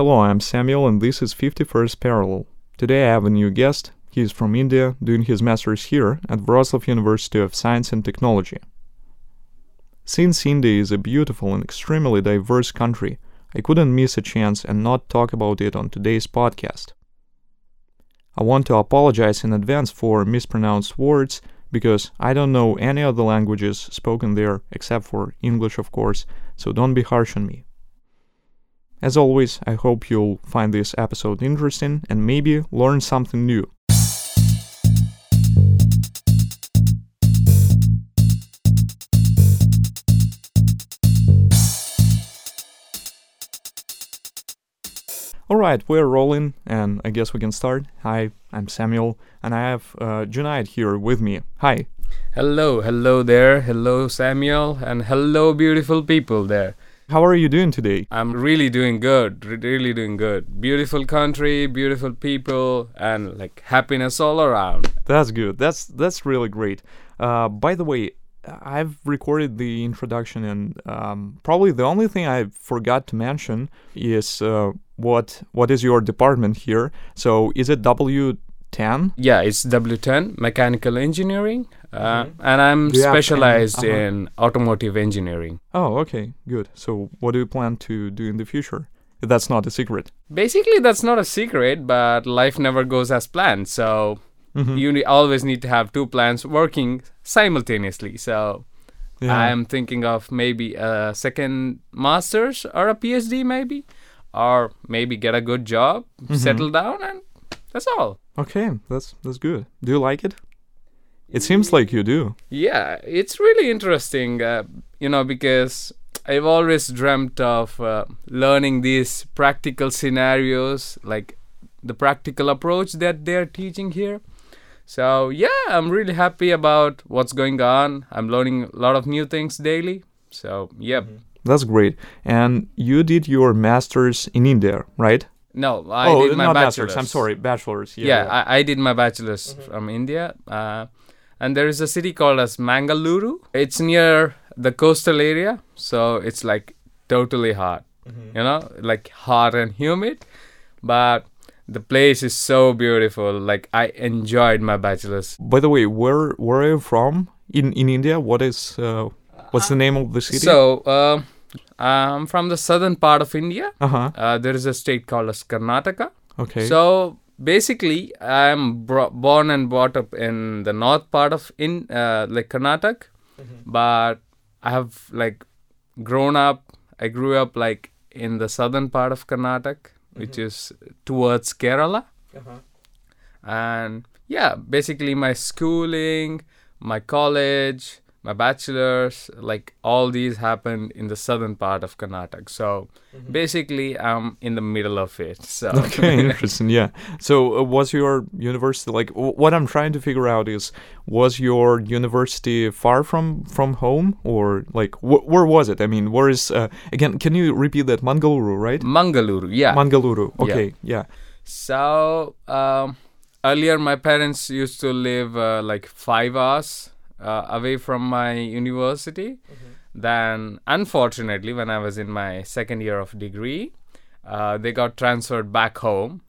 Hello, I'm Samuel and this is 51st Parallel. Today I have a new guest. He is from India, doing his master's here at Wrocław University of Science and Technology. Since India is a beautiful and extremely diverse country, I couldn't miss a chance and not talk about it on today's podcast. I want to apologize in advance for mispronounced words because I don't know any other languages spoken there except for English, of course, so don't be harsh on me. As always, I hope you'll find this episode interesting and maybe learn something new. Alright, we're rolling and I guess we can start. Hi, I'm Samuel and I have Junaid here with me. Hi. Hello there. Hello, Samuel, and hello, beautiful people there. How are you doing today? I'm really doing good, really doing good. Beautiful country, beautiful people, and like happiness all around. That's good. That's really great. By the way, I've recorded the introduction and probably the only thing I forgot to mention is what is your department here? So is it W10? Yeah, it's W10, Mechanical Engineering. And I'm specialized in automotive engineering. Oh, okay, good. So what do you plan to do in the future? That's not a secret. Basically, that's not a secret, but life never goes as planned. So you always need to have two plans working simultaneously. So I'm thinking of maybe a second master's or a PhD maybe, or maybe get a good job, settle down, and that's all. Okay, that's good. Do you like it? It seems like you do. Yeah, it's really interesting, because I've always dreamt of learning these practical scenarios, like the practical approach that they're teaching here. So, yeah, I'm really happy about what's going on. I'm learning a lot of new things daily. So, yeah. That's great. And you did your master's in India, right? No, I did my bachelor's. I'm sorry, bachelor's. Yeah. I did my bachelor's from India. And there is a city called as Mangaluru. It's near the coastal area, so it's like totally hot, like hot and humid. But the place is so beautiful. Like I enjoyed my bachelor's. By the way, where are you from in India? What is what's the name of the city? So I'm from the southern part of India. There is a state called as Karnataka. Okay. So. Basically, I'm born and brought up in the north part of Karnataka, but I have I grew up like in the southern part of Karnataka, which is towards Kerala. And yeah, basically my schooling, my college, my bachelor's, like all these happened in the southern part of Karnataka. So basically, I'm in the middle of it. So. Okay, interesting. Yeah. So was your university what I'm trying to figure out is, was your university far from home or where was it? I mean, where is, again, can you repeat that? Mangaluru, right? Mangaluru, yeah. Mangaluru. Okay, yeah. So earlier, my parents used to live 5 hours away from my university. Then unfortunately, when I was in my second year of degree, they got transferred back home.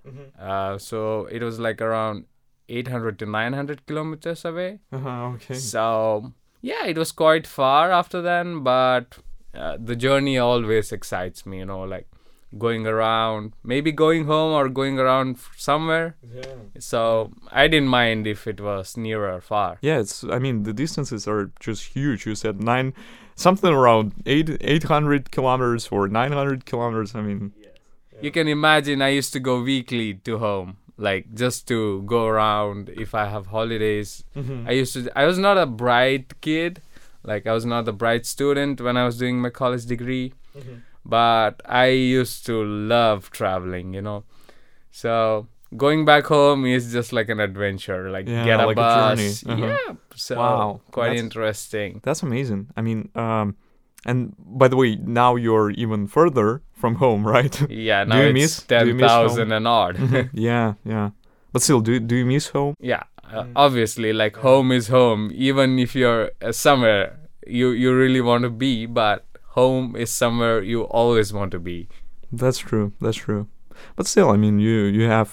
So it was around 800 to 900 kilometers away. Okay. So yeah, it was quite far after then, but the journey always excites me, going around, maybe going home or going around somewhere. Yeah. So I didn't mind if it was near or far. Yeah, the distances are just huge. You said 800 kilometers or 900 kilometers. I mean, you can imagine I used to go weekly to home, just to go around if I have holidays. I was not a bright kid. I was not a bright student when I was doing my college degree. But I used to love traveling, So going back home is just like an adventure, get a bus. A journey. Yeah. So wow. Quite interesting. That's amazing. I mean, and by the way, now you're even further from home, right? Yeah, now it's 10,000 and odd. Yeah. But still, do you miss home? Yeah, obviously, home is home. Even if you're somewhere you really want to be, but home is somewhere you always want to be. That's true. But still, I mean, you had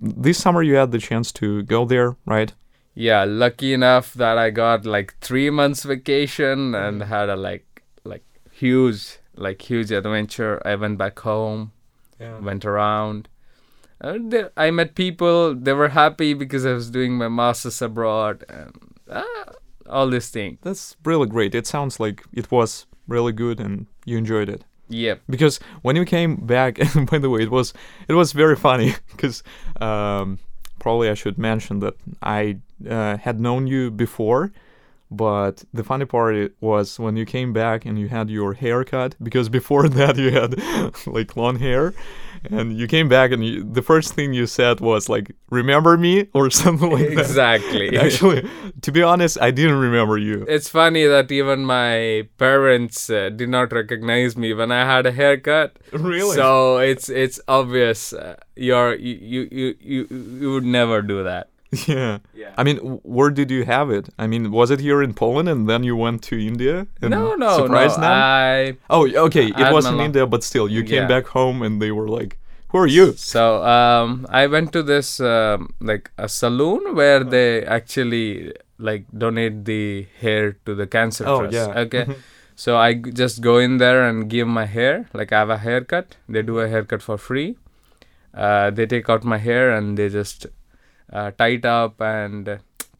this summer, you had the chance to go there, right? Yeah, lucky enough that I got like 3 months vacation and had a huge adventure. I went back home, went around. I met people. They were happy because I was doing my master's abroad and all this thing. That's really great. It sounds like it was really good and you enjoyed it. Yeah. Because when you came back, and by the way, it was very funny because probably I should mention that I had known you before, but the funny part was when you came back and you had your haircut, because before that you had like long hair. And you came back and the first thing you said was like, remember me or something like that. Exactly. Actually, to be honest, I didn't remember you. It's funny that even my parents did not recognize me when I had a haircut. Really? So it's obvious you would never do that. Yeah. I mean, where did you have it? I mean, was it here in Poland and then you went to India? No. It was in India, but still, you came back home and they were like, who are you? So I went to this a saloon where they actually donate the hair to the cancer trust. Yeah. Okay. So I just go in there and give my hair. I have a haircut. They do a haircut for free. They take out my hair and they just... tie it up and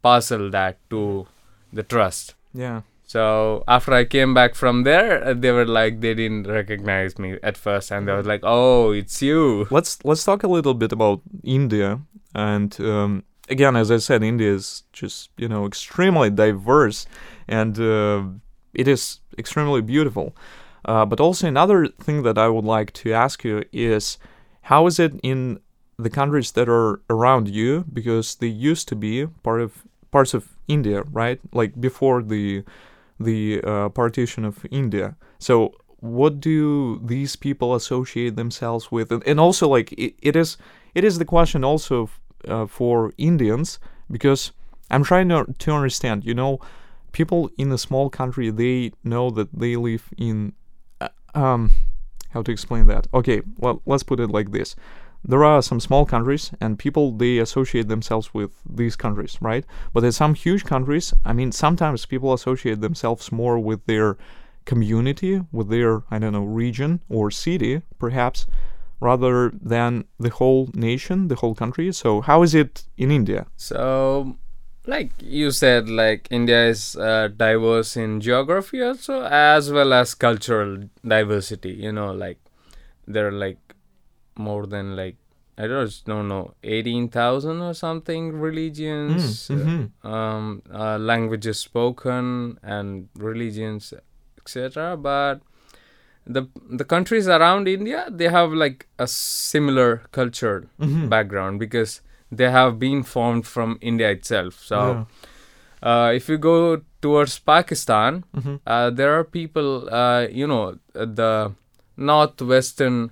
parcel that to the trust. Yeah. So after I came back from there, they were like, they didn't recognize me at first, and they were like, "Oh, it's you." Let's talk a little bit about India, and again, as I said, India is just extremely diverse, and it is extremely beautiful. But also another thing that I would like to ask you is, how is it in the countries that are around you, because they used to be parts of India, right? Like before the partition of India. So what do these people associate themselves with? And also it is the question also for Indians, because I'm trying to understand, people in a small country, they know that they live in, how to explain that? Okay, well, let's put it like this. There are some small countries and people, they associate themselves with these countries, right? But in some huge countries, I mean, sometimes people associate themselves more with their community, with their, region or city, perhaps, rather than the whole nation, the whole country. So how is it in India? So, like you said, India is diverse in geography also, as well as cultural diversity, there are more than 18,000 or something religions, languages spoken and religions, etc. But the countries around India, they have a similar culture background because they have been formed from India itself. So if you go towards Pakistan, there are people, the northwestern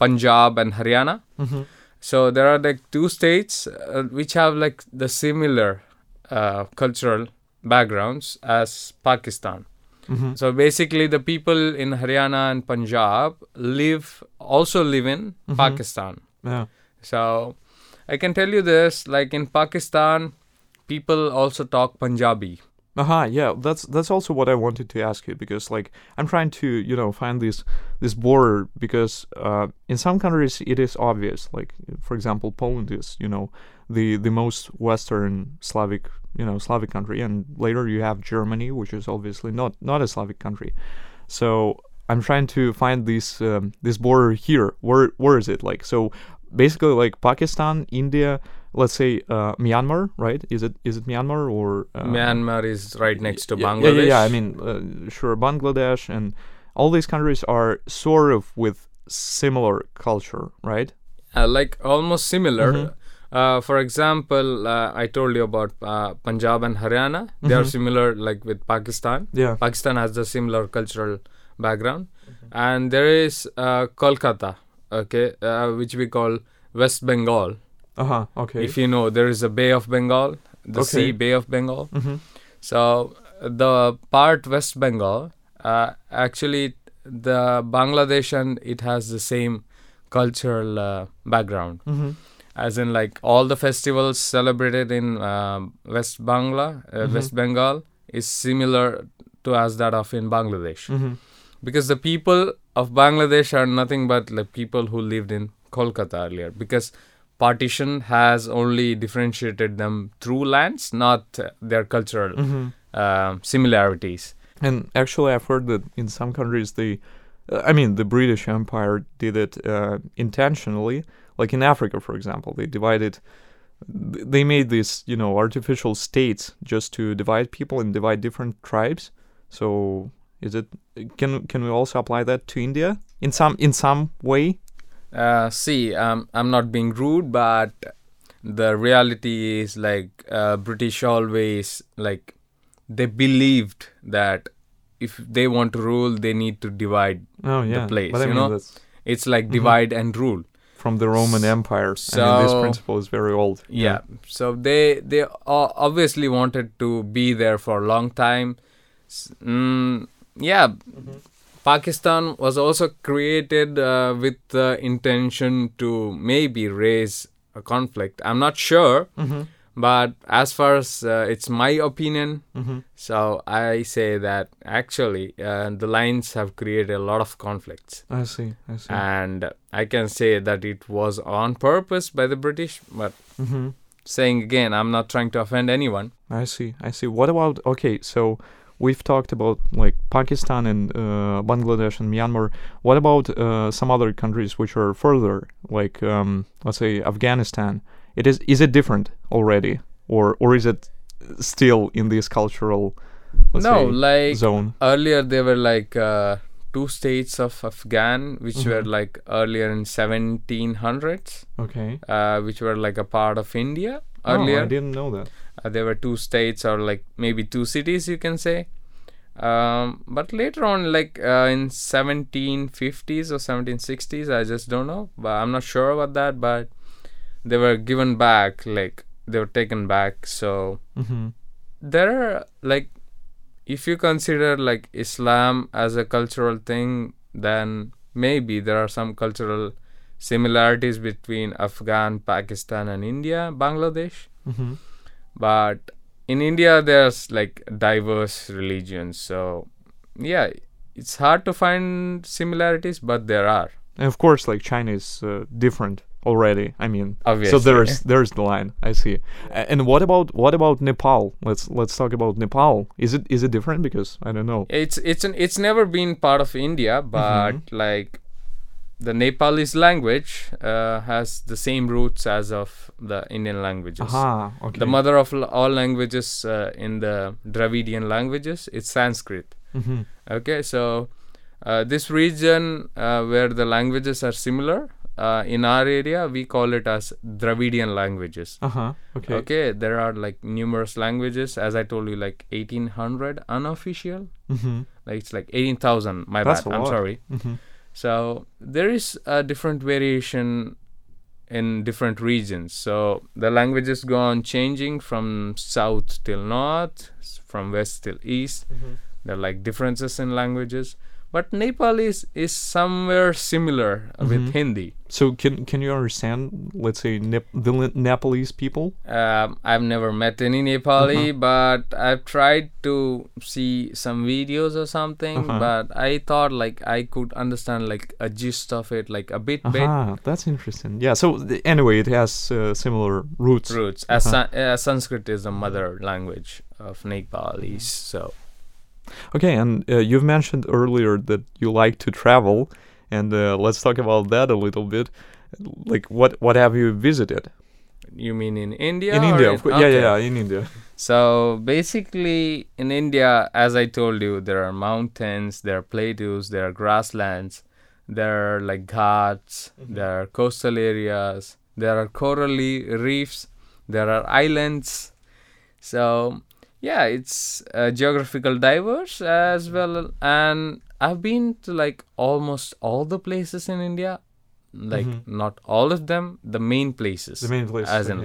Punjab and Haryana. So there are two states which have the similar cultural backgrounds as Pakistan. So basically the people in Haryana and Punjab live in Pakistan. Yeah. So I can tell you this, in Pakistan, people also talk Punjabi. Yeah, that's also what I wanted to ask you, because I'm trying to find this border, because in some countries it is obvious, for example Poland is the most Western Slavic country, and later you have Germany, which is obviously not a Slavic country. So I'm trying to find this border here. Where is it? So basically Pakistan, India. Let's say Myanmar, right? Is it Myanmar or... Myanmar is right next to Bangladesh. Yeah. I mean, Bangladesh and all these countries are sort of with similar culture, right? Almost similar. For example, I told you about Punjab and Haryana. They are similar with Pakistan. Yeah. Pakistan has the similar cultural background. And there is Kolkata, okay, which we call West Bengal. Okay. If you know, there is a Bay of Bengal, Bay of Bengal. So the part West Bengal, actually the Bangladesh and it has the same cultural background. Mm-hmm. As in, like, all the festivals celebrated in West Bengal is similar to as that of in Bangladesh. Mm-hmm. Because the people of Bangladesh are nothing but like people who lived in Kolkata earlier. Because partition has only differentiated them through lands, not their cultural similarities. And actually, I've heard that in some countries, the British Empire did it intentionally. Like in Africa, for example, they divided, they made these, artificial states just to divide people and divide different tribes. So can we also apply that to India in some way? I'm not being rude, but the reality is British always, they believed that if they want to rule, they need to divide the place, It's divide and rule. From the Roman Empire, so, I mean, this principle is very old. Yeah, yeah. So they obviously wanted to be there for a long time. Pakistan was also created with the intention to maybe raise a conflict. I'm not sure, but as far as it's my opinion, so I say that actually the lines have created a lot of conflicts. I see. And I can say that it was on purpose by the British, but saying again, I'm not trying to offend anyone. I see. What about, so we've talked about Pakistan and Bangladesh and Myanmar. What about some other countries which are further, let's say Afghanistan? Is it different already, or is it still in this cultural zone? Earlier there were two states of Afghan, which were earlier in 1700s. Okay. Which were a part of India earlier. Oh, I didn't know that. There were two states or maybe two cities, you can say. But later on, in 1750s or 1760s, I just don't know. But I'm not sure about that. But they were given back, they were taken back. So there are if you consider Islam as a cultural thing, then maybe there are some cultural similarities between Afghan, Pakistan, and India, Bangladesh. Mm-hmm. But in India, there's diverse religions. So, yeah, it's hard to find similarities, but there are. And of course, China is different already. I mean, obviously. So there's the line. I see. And what about Nepal? Let's talk about Nepal. Is it different? Because I don't know. It's never been part of India, but the Nepalese language has the same roots as of the Indian languages. Aha, okay. The mother of all languages in the Dravidian languages is Sanskrit. Mm-hmm. Okay, so this region where the languages are similar, in our area we call it as Dravidian languages. Uh-huh, okay. Okay, there are numerous languages, as I told you, 1,800 unofficial. Mm-hmm. It's 18,000, my That's bad, a lot. I'm sorry. Mm-hmm. So there is a different variation in different regions. So the languages go on changing from south till north, from west till east. Mm-hmm. There are differences in languages. But Nepalese is somewhere similar with Hindi. So can you understand, let's say, the Nepalese people? I've never met any Nepali, but I've tried to see some videos or something. But I thought I could understand a gist of it, a bit. That's interesting. Yeah. So anyway, it has similar roots. Sanskrit is the mother language of Nepalese. So. Okay, and you've mentioned earlier that you like to travel, and let's talk about that a little bit. What have you visited? You mean in India? In India, of course. Okay. Yeah, in India. So basically, in India, as I told you, there are mountains, there are plateaus, there are grasslands, there are ghats, there are coastal areas, there are coral reefs, there are islands. So. Yeah, it's geographical diverse as well, and I've been to almost all the places in India, not all of them, the main places. As in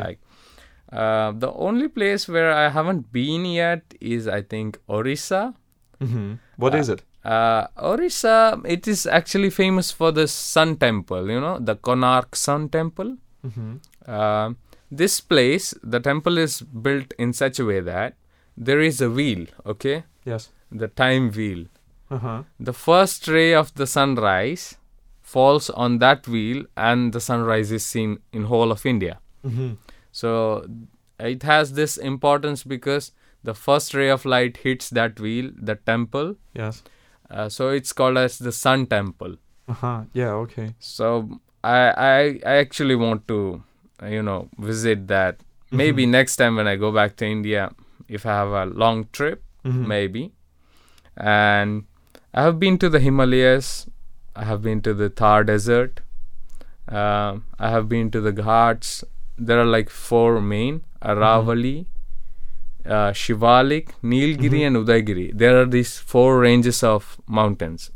the only place where I haven't been yet is, I think, Orissa. What is it? Orissa, it is actually famous for the Sun Temple, you know, the Konark Sun Temple. Mm-hmm. This place, the temple is built in such a way that there is a wheel, okay? Yes. The time wheel. Uh-huh. The first ray of the sunrise falls on that wheel and the sunrise is seen in whole of India. Mm-hmm. So it has this importance because the first ray of light hits that wheel, the temple. Yes. So it's called as the Sun Temple. Uh-huh. Yeah, okay. So I actually want to, you know, visit that. Mm-hmm. Maybe next time when I go back to India, if I have a long trip, mm-hmm. maybe. And I have been to the Himalayas. I have been to the Thar Desert. I have been to the Ghats. There are like four main. Aravali, mm-hmm. Shivalik, Nilgiri mm-hmm. and Udaigiri. There are these four ranges of mountains.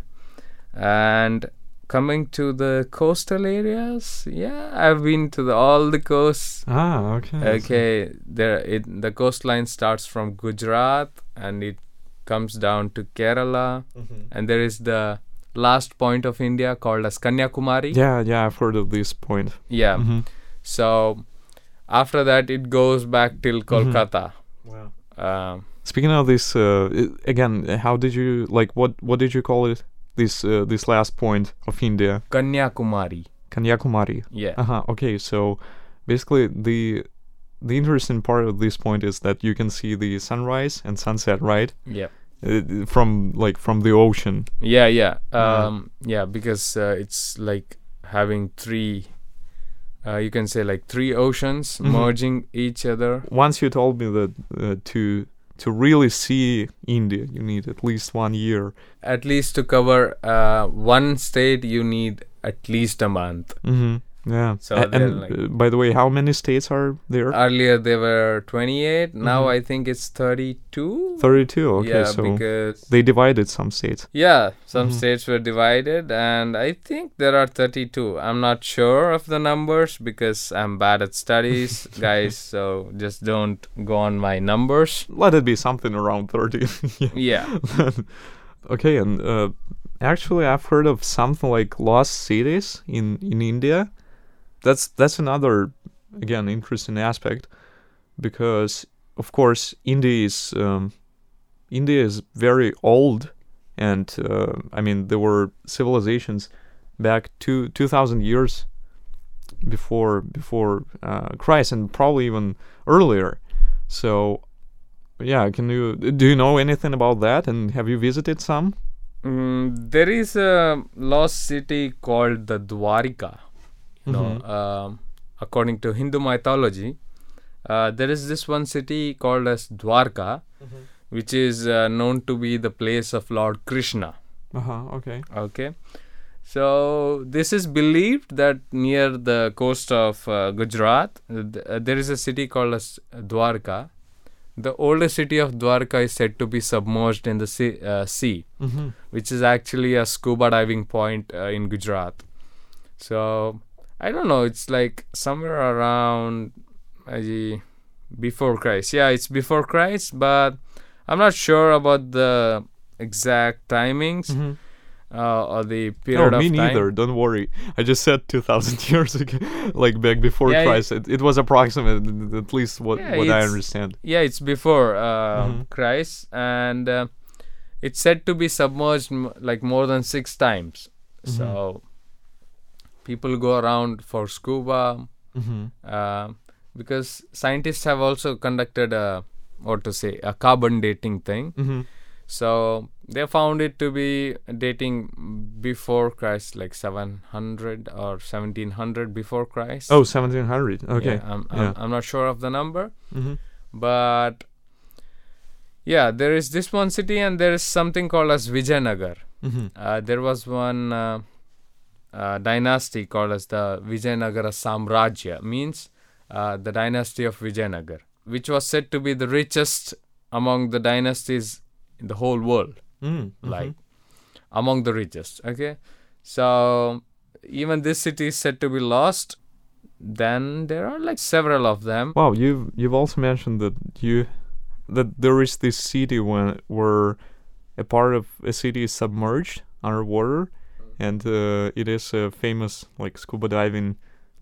And coming to the coastal areas, yeah, I've been to all the coasts. Ah, okay. Okay, the coastline starts from Gujarat and it comes down to Kerala. Mm-hmm. And there is the last point of India called as Kanyakumari. Yeah, I've heard of this point. Yeah. Mm-hmm. So after that, it goes back till Kolkata. Mm-hmm. Wow. Speaking of this, again, how did you, like, what did you call it? This last point of India. Kanyakumari. Yeah. Uh-huh. Okay, so basically the interesting part of this point is that you can see the sunrise and sunset, right? Yeah. From the ocean. Yeah. Yeah, because it's like having three, you can say like three oceans mm-hmm. merging each other. Once you told me that to really see India, you need at least 1 year. At least to cover one state, you need at least a month. Mm-hmm. Yeah. So and like, by the way, how many states are there? Earlier there were 28. Mm-hmm. Now I think it's 32. 32. Okay. Yeah, so because they divided some states. Yeah, some mm-hmm. states were divided, and I think there are 32. I'm not sure of the numbers because I'm bad at studies, guys. So just don't go on my numbers. Let it be something around 30. Yeah. Okay, and actually, I've heard of something like lost cities in India. That's another, again, interesting aspect, because of course India is very old, and I mean there were civilizations back 2,000 years before Christ, and probably even earlier. So yeah, do you know anything about that, and have you visited some? There is a lost city called the Dwarka. Mm-hmm. No, according to Hindu mythology, there is this one city called as Dwarka, mm-hmm. which is known to be the place of Lord Krishna. Okay. So this is believed that near the coast of Gujarat, there is a city called as Dwarka. The older city of Dwarka is said to be submerged in the sea, mm-hmm. which is actually a scuba diving point in Gujarat. So I don't know, it's like somewhere around before Christ. Yeah, it's before Christ, but I'm not sure about the exact timings mm-hmm. Or the period of time. No, me neither, don't worry. I just said 2,000 years ago, like back before Christ. It was approximate, at least what I understand. Yeah, it's before mm-hmm. Christ, and it's said to be submerged like more than 6 times. Mm-hmm. So people go around for scuba mm-hmm. Because scientists have also conducted a carbon dating thing. Mm-hmm. So they found it to be dating before Christ, like 700 or 1700 before Christ. Oh, 1700. Okay. Yeah, I'm not sure of the number. Mm-hmm. But yeah, there is this one city and there is something called as Vijayanagar. Mm-hmm. There was one... dynasty called as the Vijayanagara Samrajya, means the dynasty of Vijayanagar, which was said to be the richest among the dynasties in the whole world, mm-hmm. like among the richest. Okay, so even this city is said to be lost. Then there are like several of them. Wow, you've also mentioned that there is this city where a part of a city is submerged underwater, and it is a famous like scuba diving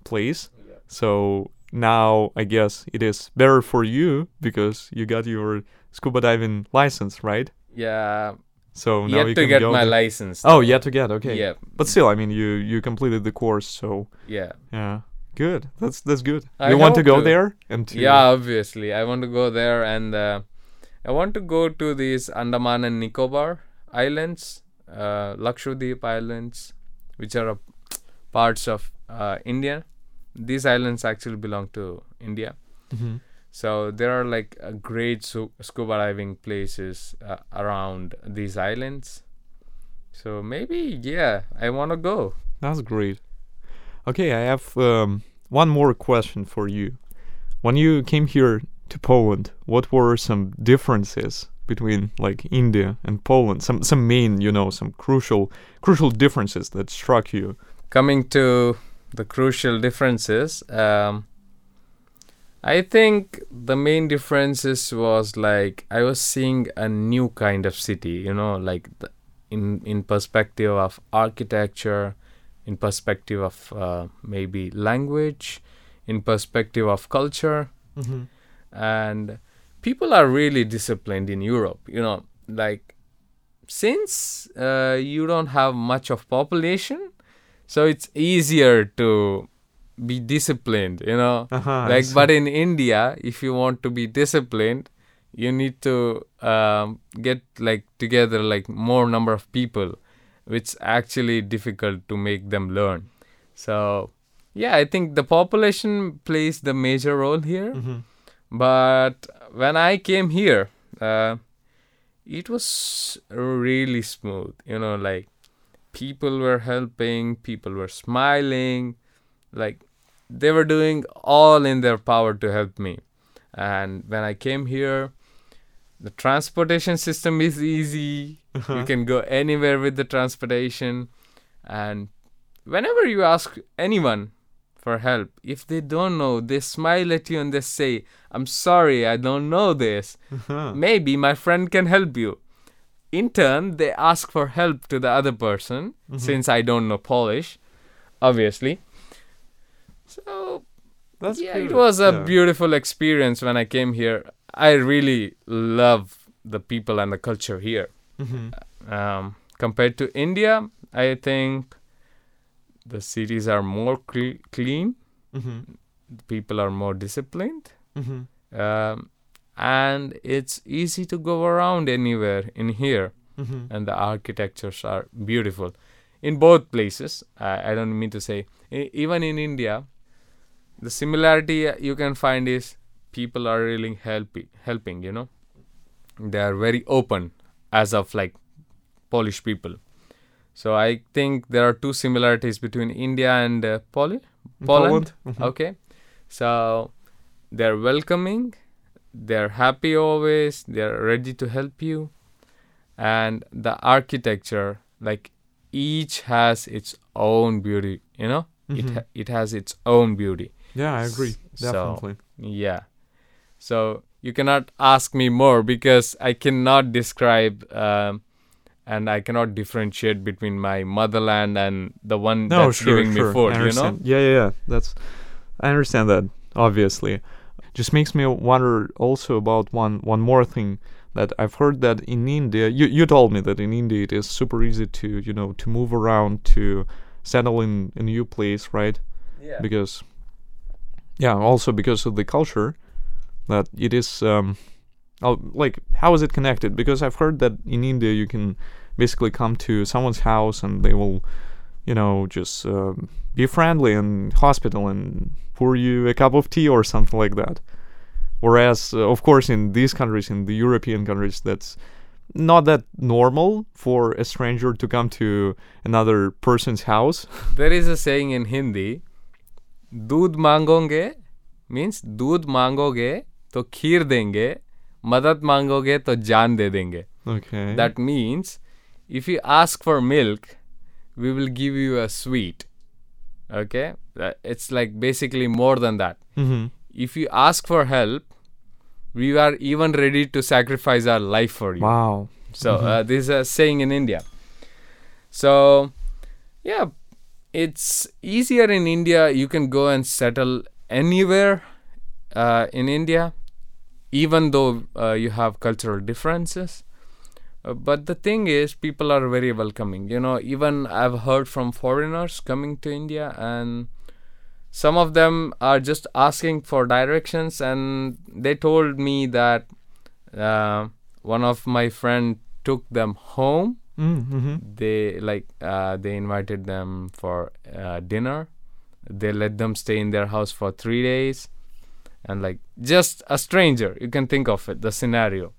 place. Yeah. So now I guess it is better for you because you got your scuba diving license, right? Yeah. So now you can get my license. Oh, yet to get. Okay. Yeah. But still, I mean, you completed the course, so yeah. Yeah. Good. That's good. You want to go there? Yeah, obviously. I want to go there, and I want to go to these Andaman and Nicobar Islands, Lakshadweep Islands, which are parts of India. These islands actually belong to India. Mm-hmm. So there are like great scuba diving places around these islands. So maybe, yeah, I want to go. That's great. Okay, I have one more question for you. When you came here to Poland, what were some differences between like India and Poland? Some main, some crucial differences that struck you. Coming to the crucial differences, I think the main differences was like I was seeing a new kind of city, like in perspective of architecture, in perspective of maybe language, in perspective of culture. Mm-hmm. And people are really disciplined in Europe, like since you don't have much of population, so it's easier to be disciplined, but in India, if you want to be disciplined, you need to get like together like more number of people, which actually difficult to make them learn. So, yeah, I think the population plays the major role here. Mm-hmm. But when I came here, it was really smooth. Like people were helping, people were smiling, like they were doing all in their power to help me. And when I came here, the transportation system is easy. Uh-huh. You can go anywhere with the transportation. And whenever you ask anyone for help, if they don't know, they smile at you and they say, "I'm sorry, I don't know this. Uh-huh. Maybe my friend can help you." In turn, they ask for help to the other person, mm-hmm. since I don't know Polish, obviously. So, it was a beautiful experience when I came here. I really love the people and the culture here. Mm-hmm. Compared to India, I think the cities are more clean. Mm-hmm. People are more disciplined. Mm-hmm. And it's easy to go around anywhere in here. Mm-hmm. And the architectures are beautiful. In both places, I don't mean to say, even in India, the similarity you can find is people are really helping, They are very open as of like Polish people. So I think there are two similarities between India and Poland. Mm-hmm. Okay. So they're welcoming, they're happy always, they're ready to help you. And the architecture, like each has its own beauty, Mm-hmm. It has its own beauty. Yeah, I agree. Definitely. So, yeah. So you cannot ask me more because I cannot describe and I cannot differentiate between my motherland and the one that's giving me food, Yeah. I understand that, obviously. Just makes me wonder also about one more thing that I've heard that in India, you told me that in India it is super easy to, to move around, to settle in a new place, right? Yeah. Because of the culture. That it is, how is it connected? Because I've heard that in India you can basically come to someone's house and they will, just be friendly and hospitable and pour you a cup of tea or something like that. Whereas, of course, in these countries, in the European countries, that's not that normal for a stranger to come to another person's house. There is a saying in Hindi, "Doodh mangonge," means "Doodh mangoge," to kheer denge, madad mangoge to jaan de denge. Okay. That means if you ask for milk, we will give you a sweet. Okay? It's like basically more than that. Mm-hmm. If you ask for help, we are even ready to sacrifice our life for you. Wow. So this is a saying in India. So yeah, it's easier in India. You can go and settle anywhere in India, even though you have cultural differences. But the thing is, people are very welcoming. You know, even I've heard from foreigners coming to India, and some of them are just asking for directions. And they told me that one of my friend took them home. They like they invited them for dinner. They let them stay in their house for 3 days, and like just a stranger. You can think of it, the scenario.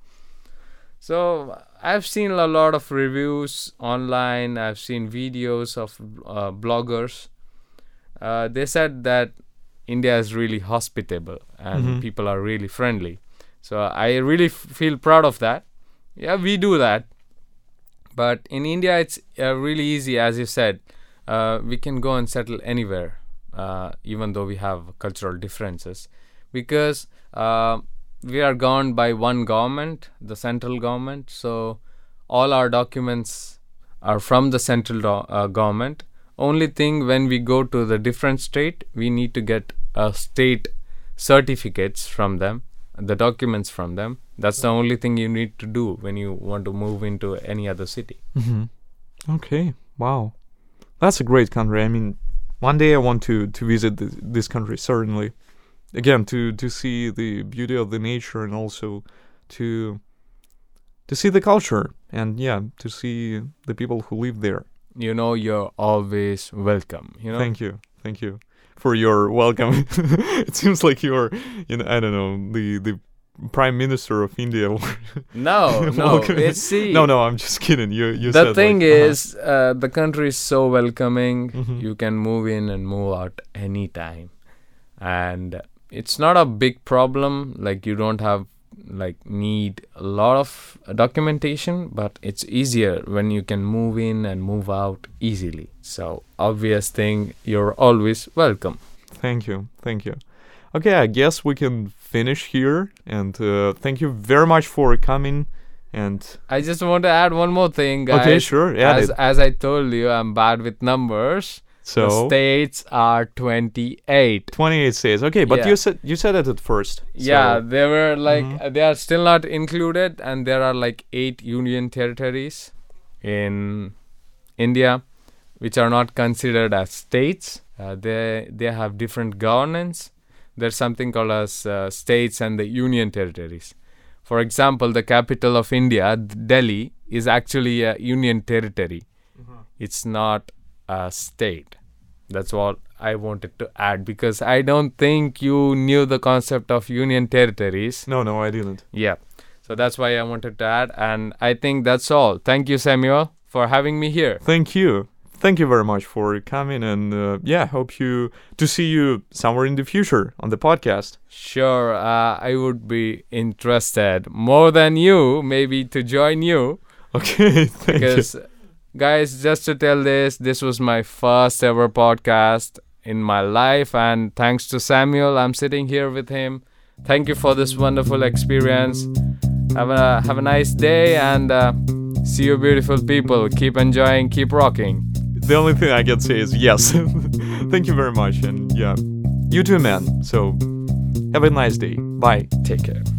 So I've seen a lot of reviews online. I've seen videos of bloggers. They said that India is really hospitable and people are really friendly. So I really feel proud of that. Yeah, we do that. But in India, it's really easy, as you said. We can go and settle anywhere, even though we have cultural differences. Because we are governed by one government, the central government. So all our documents are from the central government. Only thing, when we go to the different state, we need to get state certificates from them, the documents from them. That's the only thing you need to do when you want to move into any other city. Okay, wow. That's a great country. I mean, one day I want to visit this country, certainly. Again, to see the beauty of the nature, and also to see the culture, and yeah, to see the people who live there. You know, you're always welcome, you know? Thank you for your welcome. It seems like you're, you know, I don't know, the Prime Minister of India. No, no, I'm just kidding. You the said thing like, is, the country is so welcoming. You can move in and move out anytime, and it's not a big problem. Like, you don't have need a lot of documentation, but it's easier when you can move in and move out easily. So obvious thing, you're always welcome. Thank you. Okay, I guess we can finish here, and thank you very much for coming. And I just want to add one more thing, guys. Okay, sure. As I told you, I'm bad with numbers. So the states are 28. 28 states. Okay, but yeah. you said it at first. So. Yeah, they were like they are still not included, and there are 8 union territories in India, which are not considered as states. They have different governance. There's something called as states and the union territories. For example, the capital of India, Delhi, is actually a union territory. It's not a state. That's all I wanted to add, because I don't think you knew the concept of union territories. No, I didn't. Yeah. So that's why I wanted to add, and I think that's all. Thank you, Samuel, for having me here. Thank you very much for coming, and hope to see you somewhere in the future on the podcast. Sure, I would be interested more than you, maybe, to join you. Okay, thank you. Guys, just to tell this was my first ever podcast in my life, and thanks to Samuel, I'm sitting here with him. Thank you for this wonderful experience. Have a nice day, and see you beautiful people. Keep enjoying, keep rocking. The only thing I can say is yes. Thank you very much, and yeah, you too, man. So have a nice day. Bye. Take care.